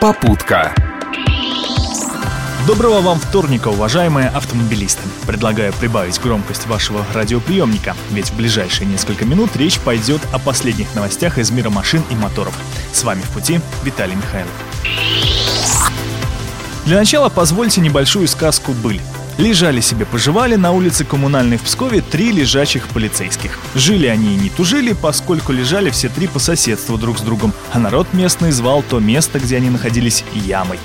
Попутка. Доброго вам вторника, уважаемые автомобилисты! Предлагаю прибавить громкость вашего радиоприемника, ведь в ближайшие несколько минут речь пойдет о последних новостях из мира машин и моторов. С вами в пути Виталий Михайлов. Для начала позвольте небольшую сказку «Быль». Лежали себе поживали на улице Коммунальной в Пскове три лежачих полицейских. Жили они и не тужили, поскольку лежали все три по соседству друг с другом, а народ местный звал то место, где они находились, ямой.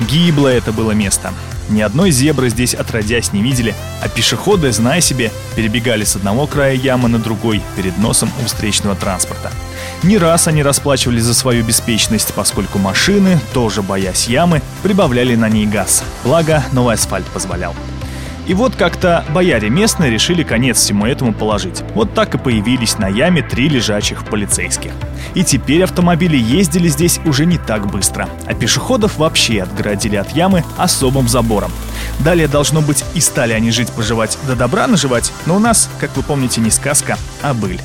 Гибло это было место. Ни одной зебры здесь отродясь не видели, а пешеходы, зная себе, перебегали с одного края ямы на другой перед носом у встречного транспорта. Не раз они расплачивались за свою беспечность, поскольку машины, тоже боясь ямы, прибавляли на ней газ. Благо, новый асфальт позволял. И вот как-то бояре местные решили конец всему этому положить. Вот так и появились на яме три лежачих полицейских. И теперь автомобили ездили здесь уже не так быстро, а пешеходов вообще отгородили от ямы особым забором. Далее, должно быть, и стали они жить-поживать да добра наживать, но у нас, как вы помните, не сказка, а быль.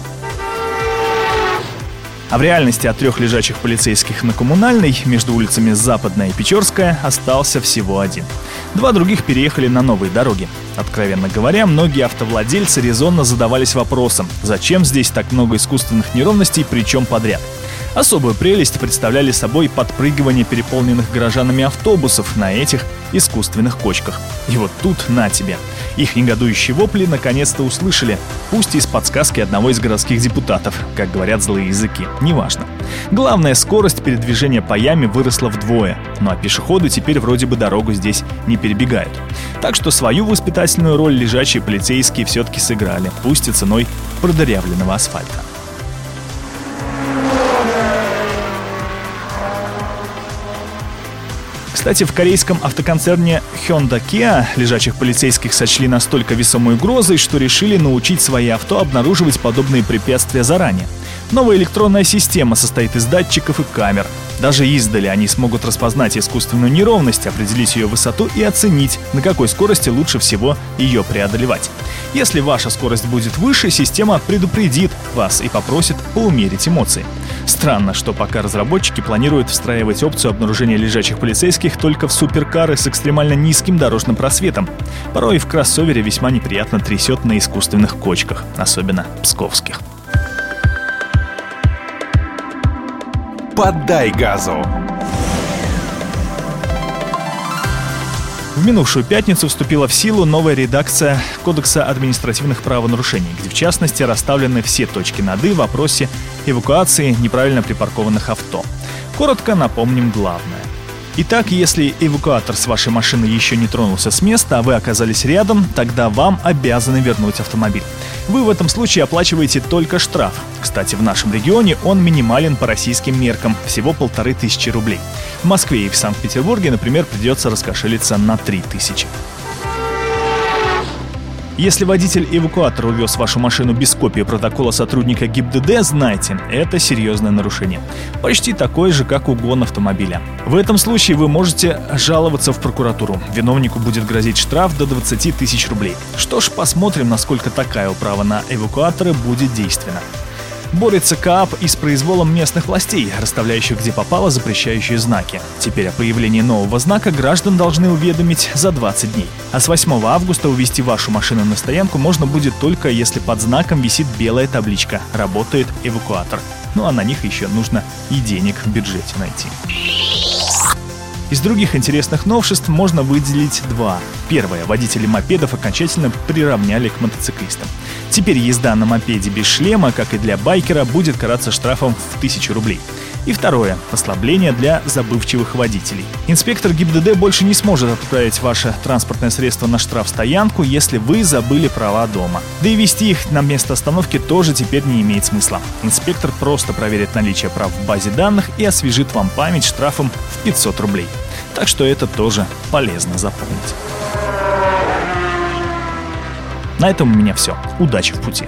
А в реальности от трех лежачих полицейских на Коммунальной между улицами Западная и Печорская остался всего один. Два других переехали на новые дороги. Откровенно говоря, многие автовладельцы резонно задавались вопросом, зачем здесь так много искусственных неровностей, причем подряд. Особую прелесть представляли собой подпрыгивание переполненных горожанами автобусов на этих искусственных кочках. И вот тут на тебе. Их негодующие вопли наконец-то услышали, пусть и с подсказки одного из городских депутатов, как говорят злые языки, неважно. Главное, скорость передвижения по яме выросла вдвое, ну а пешеходы теперь вроде бы дорогу здесь не перебегают. Так что свою воспитательную роль лежачие полицейские все-таки сыграли, пусть и ценой продырявленного асфальта. Кстати, в корейском автоконцерне Hyundai Kia лежачих полицейских сочли настолько весомой угрозой, что решили научить свои авто обнаруживать подобные препятствия заранее. Новая электронная система состоит из датчиков и камер. Даже издали они смогут распознать искусственную неровность, определить ее высоту и оценить, на какой скорости лучше всего ее преодолевать. Если ваша скорость будет выше, система предупредит вас и попросит поумерить эмоции. Странно, что пока разработчики планируют встраивать опцию обнаружения лежачих полицейских только в суперкары с экстремально низким дорожным просветом. Порой в кроссовере весьма неприятно трясет на искусственных кочках, особенно псковских. Поддай газу! В минувшую пятницу вступила в силу новая редакция Кодекса административных правонарушений, где в частности расставлены все точки над «и» в вопросе эвакуации неправильно припаркованных авто. Коротко напомним главное. Итак, если эвакуатор с вашей машины еще не тронулся с места, а вы оказались рядом, тогда вам обязаны вернуть автомобиль. Вы в этом случае оплачиваете только штраф. Кстати, в нашем регионе он минимален по российским меркам, всего 1500 рублей. В Москве и в Санкт-Петербурге, например, придется раскошелиться на 3000. Если водитель эвакуатора увез вашу машину без копии протокола сотрудника ГИБДД, знайте, это серьезное нарушение. Почти такое же, как угон автомобиля. В этом случае вы можете жаловаться в прокуратуру. Виновнику будет грозить штраф до 20 000 рублей. Что ж, посмотрим, насколько такая управа на эвакуаторы будет действенна. Борется КАП и с произволом местных властей, расставляющих где попало запрещающие знаки. Теперь о появлении нового знака граждан должны уведомить за 20 дней. А с 8 августа увезти вашу машину на стоянку можно будет только, если под знаком висит белая табличка «Работает эвакуатор». Ну а на них еще нужно и денег в бюджете найти. Из других интересных новшеств можно выделить два. Первое. Водители мопедов окончательно приравняли к мотоциклистам. Теперь езда на мопеде без шлема, как и для байкера, будет караться штрафом в 1000 рублей. И второе. Послабление для забывчивых водителей. Инспектор ГИБДД больше не сможет отправить ваше транспортное средство на штрафстоянку, если вы забыли права дома. Да и везти их на место остановки тоже теперь не имеет смысла. Инспектор просто проверит наличие прав в базе данных и освежит вам память штрафом в 500 рублей. Так что это тоже полезно запомнить. На этом у меня все. Удачи в пути.